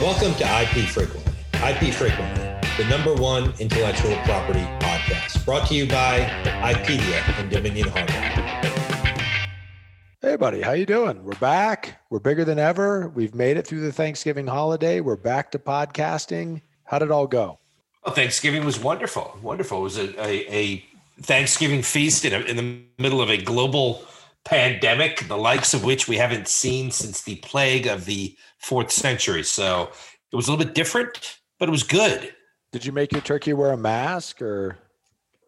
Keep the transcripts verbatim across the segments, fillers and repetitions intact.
Welcome to I P Frequently. I P Frequently, the number one intellectual property podcast, brought to you by IPedia and Dominion Harbor. Hey, buddy, how you doing? We're back. We're bigger than ever. We've made it through the Thanksgiving holiday. We're back to podcasting. How did it all go? Well, Thanksgiving was wonderful. Wonderful. It was a, a, a Thanksgiving feast in, a, in the middle of a global pandemic, the likes of which we haven't seen since the plague of the fourth century. So it was a little bit different, but it was good. Did you make your turkey wear a mask, or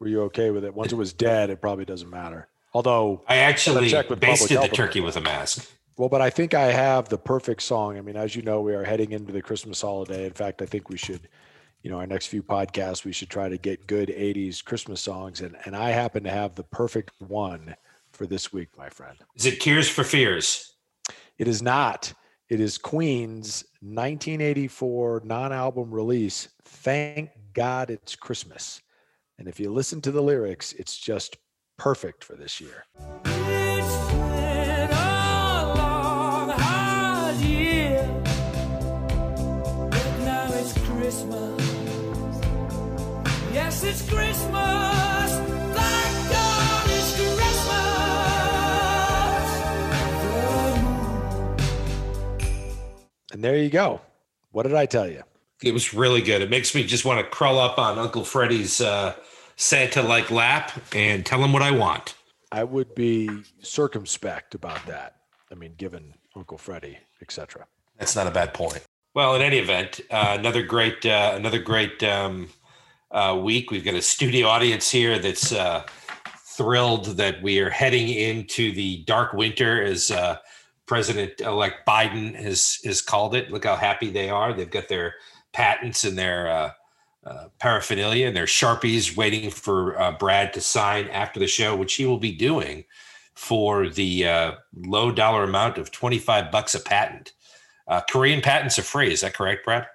were you okay with it? Once it was dead, it probably doesn't matter. Although I actually basted the turkey with a mask. Well, but I think I have the perfect song. I mean, as you know, we are heading into the Christmas holiday. In fact, I think we should, you know, our next few podcasts, we should try to get good eighties Christmas songs. And, and I happen to have the perfect one for this week, my friend. Is it Tears for Fears? It is not. It is Queen's nineteen eighty-four non-album release, Thank God It's Christmas. And if you listen to the lyrics, it's just perfect for this year. And there you go. What did I tell you? It was really good. It makes me just want to curl up on Uncle Freddie's uh, Santa-like lap and tell him what I want. I would be circumspect about that. I mean, given Uncle Freddie, et cetera. That's not a bad point. Well, in any event, uh, another great, uh, another great um, uh, week. We've got a studio audience here that's uh, thrilled that we are heading into the dark winter, as uh, President-elect Biden has, has called it. Look how happy they are. They've got their patents and their uh, uh, paraphernalia and their Sharpies waiting for uh, Brad to sign after the show, which he will be doing for the uh, low dollar amount of twenty-five bucks a patent. Uh, Korean patents are free. Is that correct, Brad?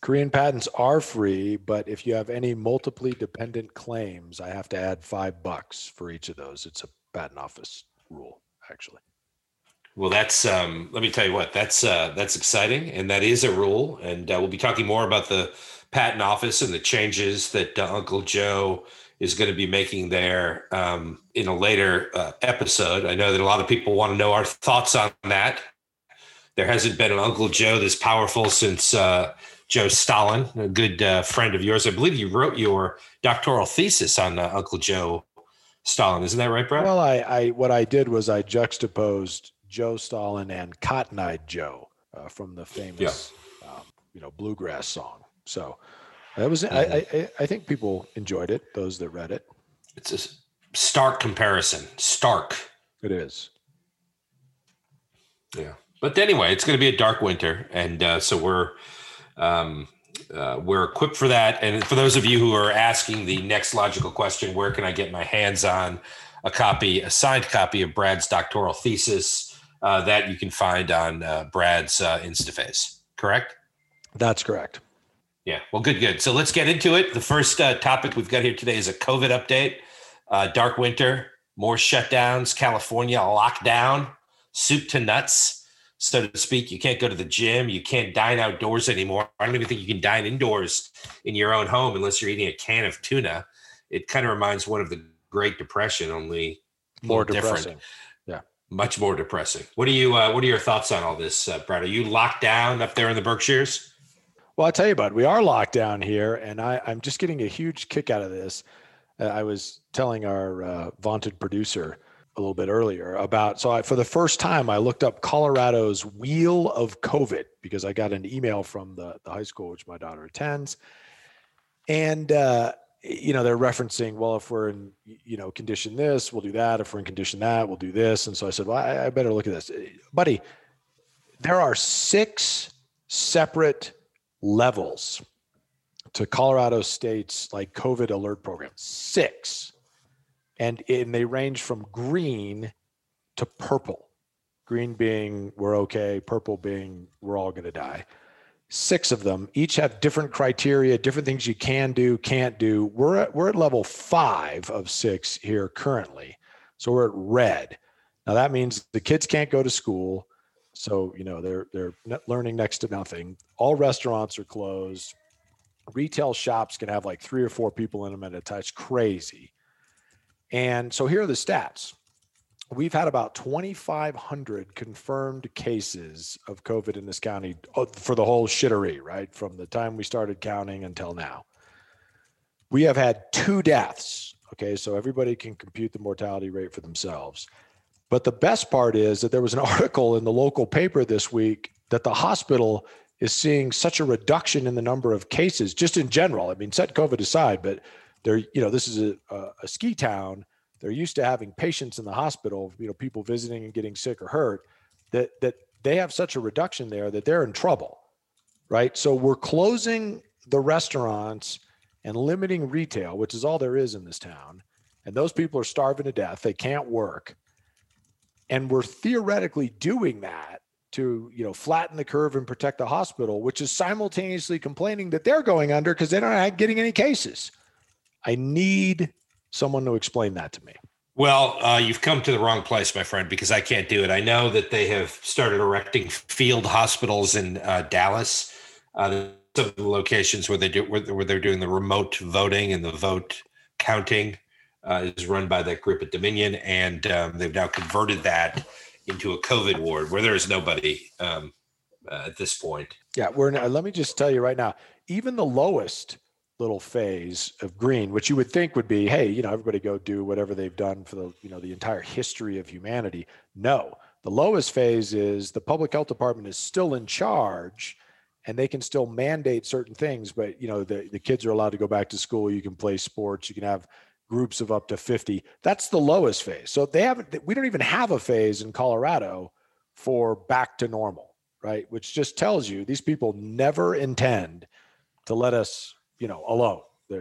Korean patents are free, but if you have any multiply dependent claims, I have to add five bucks for each of those. It's a patent office rule, actually. Well, that's, um, let me tell you what, that's uh, that's exciting, and that is a rule, and uh, we'll be talking more about the patent office and the changes that uh, Uncle Joe is going to be making there um, in a later uh, episode. I know that a lot of people want to know our thoughts on that. There hasn't been an Uncle Joe this powerful since uh, Joe Stalin, a good uh, friend of yours. I believe you wrote your doctoral thesis on uh, Uncle Joe Stalin. Isn't that right, Brad? Well, I, I what I did was I juxtaposed Joe Stalin and Cotton Eyed Joe uh, from the famous, yeah. um, you know, bluegrass song. So that was, I, I, I think people enjoyed it. Those that read it. It's a stark comparison. Stark. It is. Yeah. But anyway, it's going to be a dark winter. And uh, so we're, um, uh, we're equipped for that. And for those of you who are asking the next logical question, where can I get my hands on a copy, a signed copy of Brad's doctoral thesis? Uh, that you can find on uh, Brad's uh, InstaFace, correct? That's correct. Yeah. Well, good, good. So let's get into it. The first uh, topic we've got here today is a COVID update. Uh, dark winter, more shutdowns, California lockdown, soup to nuts, so to speak. You can't go to the gym. You can't dine outdoors anymore. I don't even think you can dine indoors in your own home unless you're eating a can of tuna. It kind of reminds one of the Great Depression, only more depressing. Different. Much more depressing. What are you? Uh, what are your thoughts on all this, uh, Brad? Are you locked down up there in the Berkshires? Well, I'll tell you about it. We are locked down here, and I, I'm just getting a huge kick out of this. Uh, I was telling our uh, vaunted producer a little bit earlier about, so I, for the first time, I looked up Colorado's Wheel of COVID because I got an email from the, the high school, which my daughter attends. And, uh, you know, they're referencing, well, if we're in, you know, condition this, we'll do that. If we're in condition that, we'll do this. And so I said, well, I, I better look at this. Buddy, there are six separate levels to Colorado State's like COVID alert program, six. And, and they range from green to purple. Green being we're okay, purple being we're all going to die. Six of them, each have different criteria, different things you can do, can't do. We're at, we're at level five of six here currently. So we're at red. Now that means the kids can't go to school. So, you know, they're, they're learning next to nothing. All restaurants are closed. Retail shops can have like three or four people in them at a time. It's crazy. And so here are the stats. We've had about twenty-five hundred confirmed cases of COVID in this county for the whole shittery, right? From the time we started counting until now. We have had two deaths. Okay, so everybody can compute the mortality rate for themselves. But the best part is that there was an article in the local paper this week that the hospital is seeing such a reduction in the number of cases, just in general. I mean, set COVID aside, but they're, you know, this is a, a, a ski town. They're used to having patients in the hospital, you know, people visiting and getting sick or hurt, that that they have such a reduction there that they're in trouble, right? So we're closing the restaurants and limiting retail, which is all there is in this town. And those people are starving to death. They can't work. And we're theoretically doing that to, you know, flatten the curve and protect the hospital, which is simultaneously complaining that they're going under because they're not getting any cases. I need someone to explain that to me. Well, uh, you've come to the wrong place, my friend, because I can't do it. I know that they have started erecting field hospitals in uh, Dallas. Uh, some of the locations where they do where, where they're doing the remote voting and the vote counting uh, is run by that group at Dominion, and um, they've now converted that into a COVID ward where there is nobody um, uh, at this point. Yeah, we're. Now, let me just tell you right now, even the lowest little phase of green, which you would think would be, hey, you know, everybody go do whatever they've done for the, you know, the entire history of humanity. No, the lowest phase is the public health department is still in charge and they can still mandate certain things, but you know, the, the kids are allowed to go back to school. You can play sports. You can have groups of up to fifty. That's the lowest phase. So they haven't, we don't even have a phase in Colorado for back to normal, right? Which just tells you these people never intend to let us, you know, alone,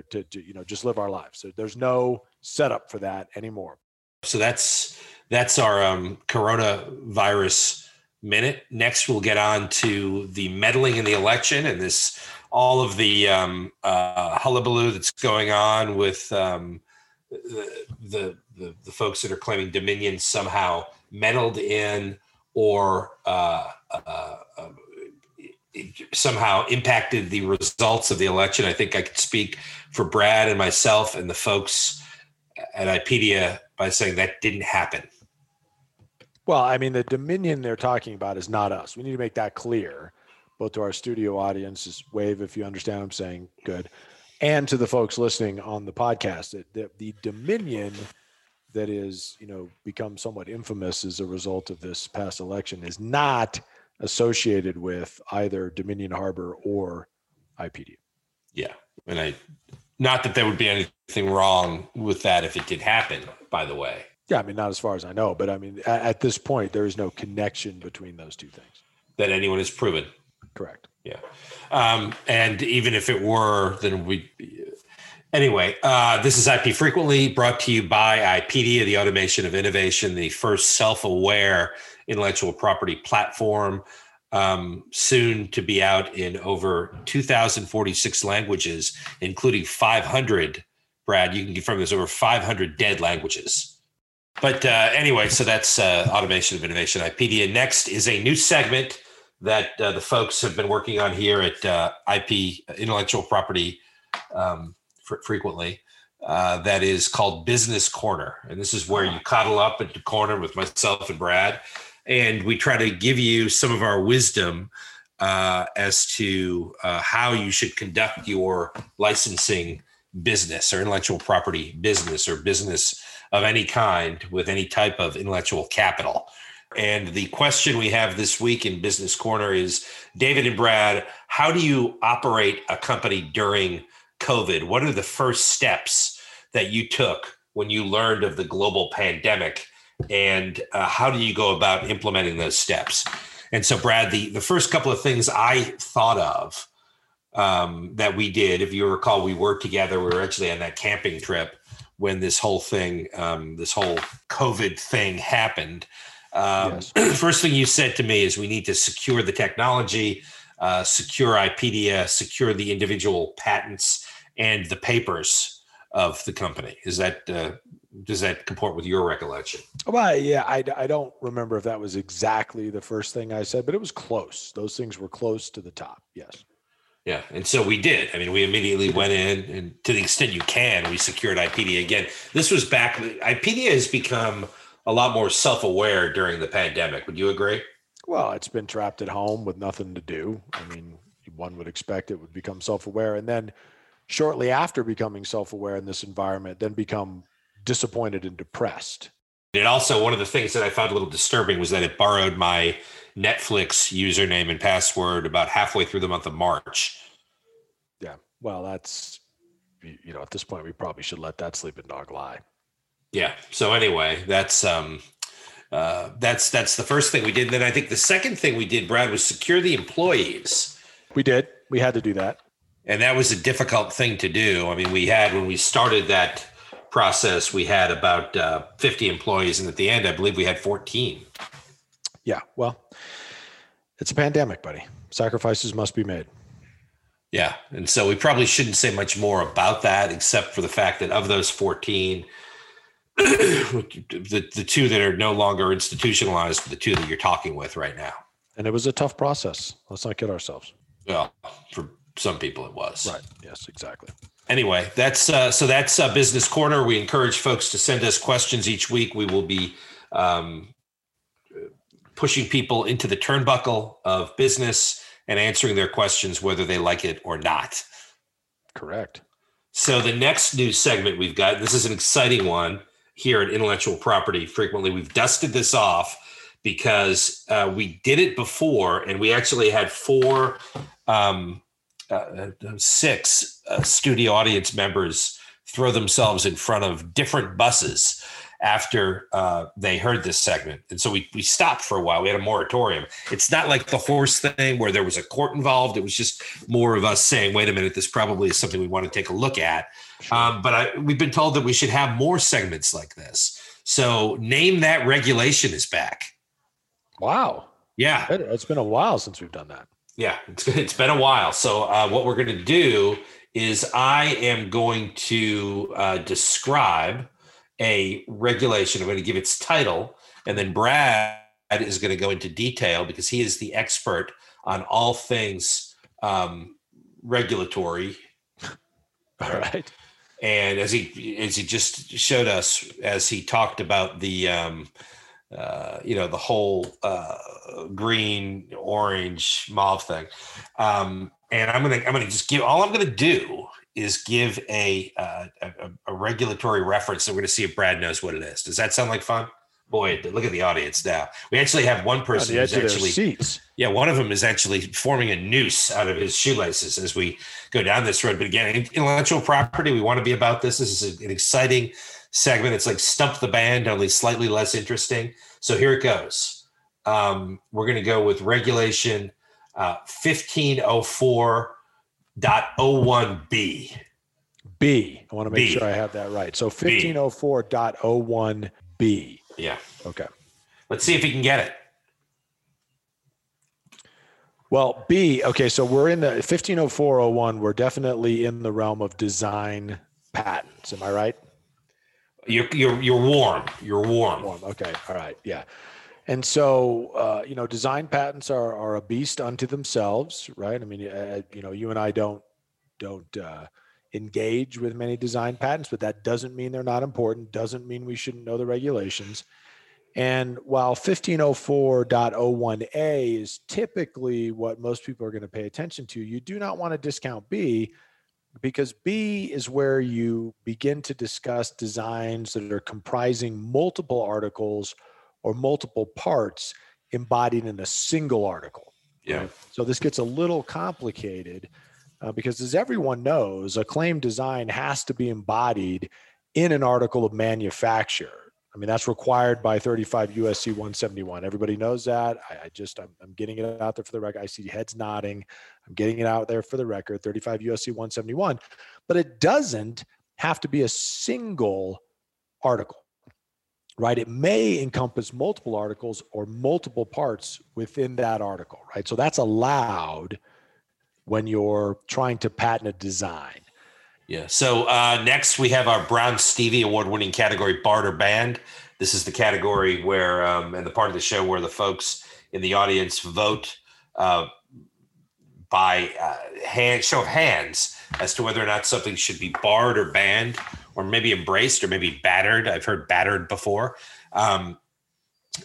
to, to, you know, just live our lives. So there's no setup for that anymore. So that's, that's our um, coronavirus minute. Next, we'll get on to the meddling in the election and this, all of the um, uh, hullabaloo that's going on with um, the, the, the, the folks that are claiming Dominion somehow meddled in or uh, uh, uh somehow impacted the results of the election. I think I could speak for Brad and myself and the folks at IPedia by saying that didn't happen. Well, I mean, the Dominion they're talking about is not us. We need to make that clear, both to our studio audiences, wave if you understand what I'm saying, good, and to the folks listening on the podcast, that, that the Dominion that is, you know, become somewhat infamous as a result of this past election is not associated with either Dominion Harbor or IPedia. Yeah. And I, not that there would be anything wrong with that if it did happen, by the way. Yeah. I mean, not as far as I know, but I mean, at, at this point, there is no connection between those two things that anyone has proven. Correct. Yeah. Um, and even if it were, then we, anyway, uh, this is I P Frequently, brought to you by IPedia, the automation of innovation, the first self-aware intellectual property platform, um, soon to be out in over two thousand forty-six languages, including five hundred, Brad, you can confirm there's over five hundred dead languages. But uh, anyway, so that's uh, automation of innovation, IPedia. Next is a new segment that uh, the folks have been working on here at uh, I P, intellectual property um, fr- frequently. Uh, that is called Business Corner. And this is where you cuddle up at the corner with myself and Brad, and we try to give you some of our wisdom uh, as to uh, how you should conduct your licensing business or intellectual property business or business of any kind with any type of intellectual capital. And the question we have this week in Business Corner is, David and Brad, how do you operate a company during COVID? What are the first steps that you took when you learned of the global pandemic, and uh, how do you go about implementing those steps? And so, Brad, the, the first couple of things I thought of um, that we did, if you recall, we were together, we were actually on that camping trip when this whole thing, um, this whole COVID thing happened. Um, yes. First thing you said to me is we need to secure the technology, uh, secure IPedia, secure the individual patents and the papers of the company. Is that uh, does that comport with your recollection? Well, yeah, I, I don't remember if that was exactly the first thing I said, but it was close. Those things were close to the top. Yes. Yeah. And so we did. I mean, we immediately went in, and to the extent you can, we secured IPedia again. This was back, IPedia has become a lot more self-aware during the pandemic. Would you agree? Well, it's been trapped at home with nothing to do. I mean, one would expect it would become self-aware. And then shortly after becoming self-aware in this environment, then become disappointed and depressed. And also, one of the things that I found a little disturbing was that it borrowed my Netflix username and password about halfway through the month of March. Yeah. Well, that's, you know, at this point, we probably should let that sleeping dog lie. Yeah. So anyway, that's, um, uh, that's, that's the first thing we did. And then I think the second thing we did, Brad, was secure the employees. We did. We had to do that. And that was a difficult thing to do. I mean, we had, when we started that process, we had about uh, fifty employees. And at the end, I believe we had fourteen. Yeah. Well, it's a pandemic, buddy. Sacrifices must be made. Yeah. And so we probably shouldn't say much more about that, except for the fact that of those fourteen, the, the two that are no longer institutionalized are the two that you're talking with right now. And it was a tough process. Let's not kid ourselves. Well, for some people it was. Right. Yes, exactly. Anyway, that's uh, so that's uh, Business Corner. We encourage folks to send us questions each week. We will be um, pushing people into the turnbuckle of business and answering their questions, whether they like it or not. Correct. So the next new segment we've got, this is an exciting one here at Intellectual Property Frequently. We've dusted this off because uh, we did it before, and we actually had four, um, uh, six uh, studio audience members throw themselves in front of different buses after uh, they heard this segment. And so we we stopped for a while. We had a moratorium. It's not like the horse thing where there was a court involved. It was just more of us saying, wait a minute, this probably is something we want to take a look at. Sure. Um, but I, we've been told that we should have more segments like this. So Name That Regulation is back. Wow. Yeah. It's been a while since we've done that. Yeah, it's, it's been a while. So uh, what we're going to do is I am going to uh, describe a regulation. I'm going to give its title, and then Brad is going to go into detail because he is the expert on all things um, regulatory. All right. And as he as he just showed us, as he talked about the um, Uh, you know, the whole uh, green, orange, mauve thing. Um, and I'm going to, I'm going to just give, all I'm going to do is give a, uh, a, a regulatory reference. And we're going to see if Brad knows what it is. Does that sound like fun? Boy, look at the audience now. We actually have one person who's actually, seats. yeah, one of them is actually forming a noose out of his shoelaces as we go down this road. But again, intellectual property, we want to be about this. This is an exciting segment. It's like Stump the Band, only slightly less interesting. So here it goes. Um, we're going to go with regulation uh, fifteen oh four point oh one B. B. I want to make B. sure I have that right. So fifteen oh four point oh one B. Yeah. Okay. Let's see if he can get it. Well, B. Okay. So we're in the fifteen oh four point oh one. We're definitely in the realm of design patents. Am I right? You're, you're, you're warm. You're warm. warm. Okay. All right. Yeah. And so, uh, you know, design patents are, are a beast unto themselves, right? I mean, uh, you know, you and I don't, don't uh, engage with many design patents, but that doesn't mean they're not important. Doesn't mean we shouldn't know the regulations. And while fifteen oh four point oh one A is typically what most people are going to pay attention to, you do not want to discount B, because B is where you begin to discuss designs that are comprising multiple articles or multiple parts embodied in a single article. Yeah. Right? So this gets a little complicated uh, because, as everyone knows, a claim design has to be embodied in an article of manufacture. I mean, that's required by thirty-five U S C one seventy-one. Everybody knows that. I, I just, I'm, I'm getting it out there for the record. I see heads nodding. I'm getting it out there for the record, thirty-five U S C one seventy-one. But it doesn't have to be a single article, right? It may encompass multiple articles or multiple parts within that article, right? So that's allowed when you're trying to patent a design. Yeah. So uh, next we have our Brown Stevie award-winning category, Bard or Band. This is the category where, um, and the part of the show where the folks in the audience vote uh, by uh, hand, show of hands as to whether or not something should be barred or banned, or maybe embraced, or maybe battered. I've heard battered before. Um,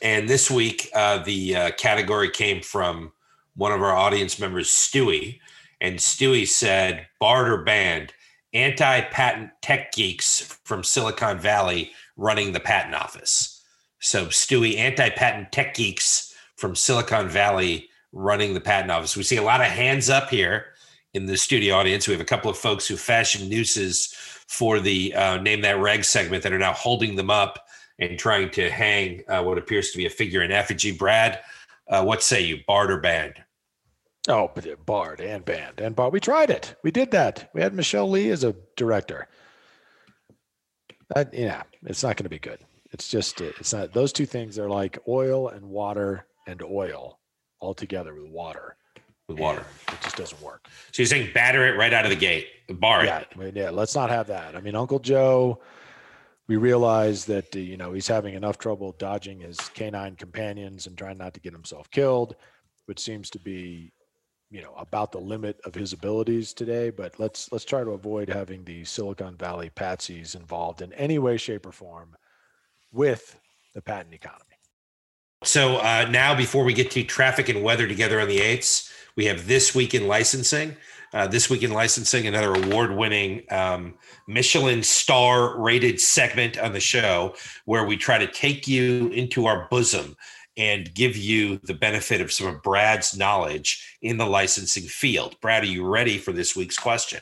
and this week, uh, the uh, category came from one of our audience members, Stewie. And Stewie said, barred or banned, anti-patent tech geeks from Silicon Valley running the patent office. So Stewie, anti-patent tech geeks from Silicon Valley running the patent office. We see a lot of hands up here in the studio audience. We have a couple of folks who fashioned nooses for the uh, Name That Reg segment that are now holding them up and trying to hang uh, what appears to be a figure in effigy. Brad, uh, what say you, barred or banned? Oh, but barred and banned and barred. We tried it. We did that. We had Michelle Lee as a director. That, yeah, it's not going to be good. It's just, it's not, those two things are like oil and water and oil all together with water. With water. And it just doesn't work. So you're saying batter it right out of the gate, bar yeah, it. I mean, yeah, let's not have that. I mean, Uncle Joe, we realize that, you know, he's having enough trouble dodging his canine companions and trying not to get himself killed, which seems to be, you know, about the limit of his abilities today, but let's let's try to avoid having the Silicon Valley patsies involved in any way, shape, or form with the patent economy. So uh, now, before we get to traffic and weather together on the eights, we have This Week in Licensing. Uh, This Week in Licensing, another award-winning um, Michelin star-rated segment on the show where we try to take you into our bosom and give you the benefit of some of Brad's knowledge in the licensing field. Brad, are you ready for this week's question?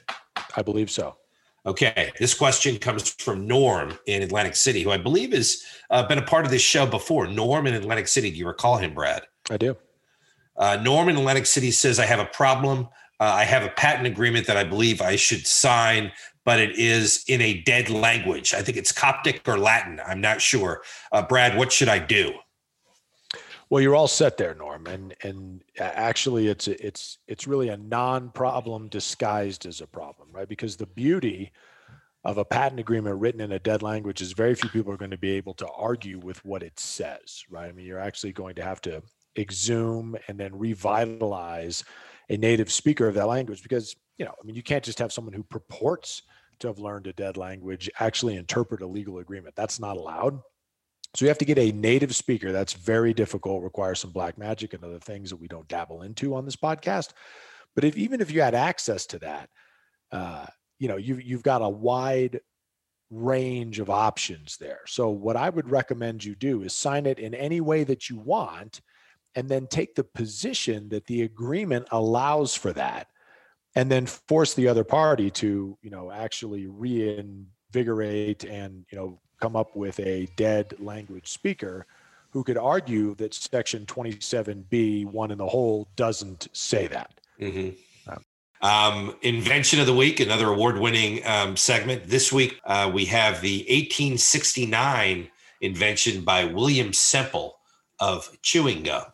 I believe so. Okay. This question comes from Norm in Atlantic City, who I believe has uh, been a part of this show before. Norm in Atlantic City. Do you recall him, Brad? I do. Uh, Norm in Atlantic City says, I have a problem. Uh, I have a patent agreement that I believe I should sign, but it is in a dead language. I think it's Coptic or Latin. I'm not sure. Uh, Brad, what should I do? Well, you're all set there, Norm, and and actually, it's it's it's really a non-problem disguised as a problem, right? Because the beauty of a patent agreement written in a dead language is very few people are going to be able to argue with what it says, right? I mean, you're actually going to have to exhume and then revitalize a native speaker of that language because, you know, I mean, you can't just have someone who purports to have learned a dead language actually interpret a legal agreement. That's not allowed. So you have to get a native speaker. That's very difficult, requires some black magic and other things that we don't dabble into on this podcast. But if even if you had access to that, uh, you know, you've, you've got a wide range of options there. So what I would recommend you do is sign it in any way that you want, and then take the position that the agreement allows for that, and then force the other party to, you know, actually reinvigorate and, you know, come up with a dead language speaker who could argue that section twenty-seven B, one in the whole, doesn't say that. Mm-hmm. um, um, Invention of the Week, another award-winning um, segment. This week, uh, we have the eighteen sixty-nine invention by William Semple of chewing gum.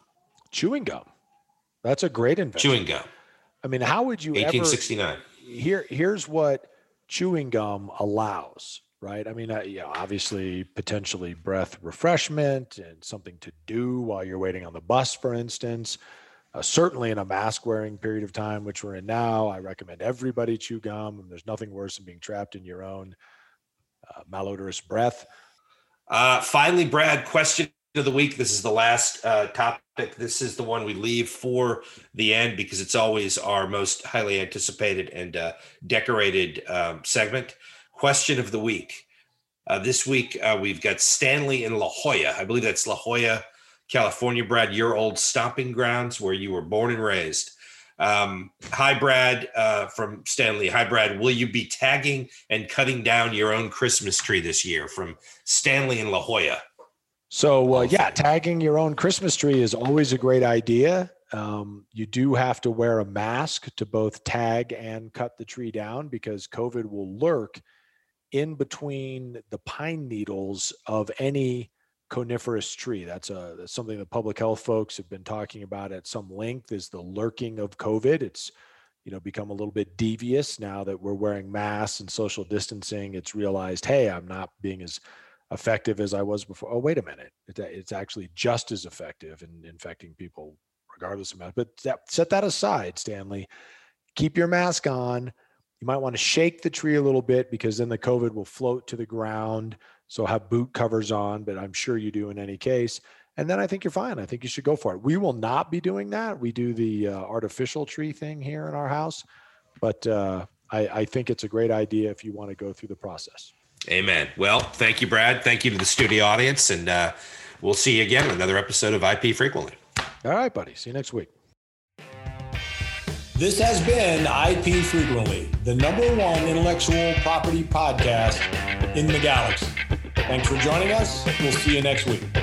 Chewing gum. That's a great invention. Chewing gum. I mean, how would you eighteen sixty-nine. Ever... Here, here's what chewing gum allows. Right. I mean, uh, you know, obviously, potentially breath refreshment and something to do while you're waiting on the bus, for instance, uh, certainly in a mask wearing period of time, which we're in now. I recommend everybody chew gum. And there's nothing worse than being trapped in your own uh, malodorous breath. Uh, finally, Brad, question of the week. This is the last uh, topic. This is the one we leave for the end because it's always our most highly anticipated and uh, decorated um, segment. Question of the week. Uh, this week, uh, we've got Stanley in La Jolla. I believe that's La Jolla, California. Brad, your old stomping grounds where you were born and raised. Um, hi, Brad, uh, from Stanley. Hi, Brad. Will you be tagging and cutting down your own Christmas tree this year? From Stanley in La Jolla. So, uh, yeah, tagging your own Christmas tree is always a great idea. Um, you do have to wear a mask to both tag and cut the tree down because COVID will lurk in between the pine needles of any coniferous tree. That's, a, that's something the public health folks have been talking about at some length, is the lurking of COVID. It's, you know, become a little bit devious now that we're wearing masks and social distancing. It's realized, hey, I'm not being as effective as I was before. Oh, wait a minute. It, it's actually just as effective in infecting people regardless of mask. But that, set that aside, Stanley. Keep your mask on. You might want to shake the tree a little bit because then the COVID will float to the ground. So have boot covers on, but I'm sure you do in any case. And then I think you're fine. I think you should go for it. We will not be doing that. We do the uh, artificial tree thing here in our house, but uh, I, I think it's a great idea if you want to go through the process. Amen. Well, thank you, Brad. Thank you to the studio audience. And uh, we'll see you again in another episode of I P Frequently. All right, buddy. See you next week. This has been I P Frequently, the number one intellectual property podcast in the galaxy. Thanks for joining us. We'll see you next week.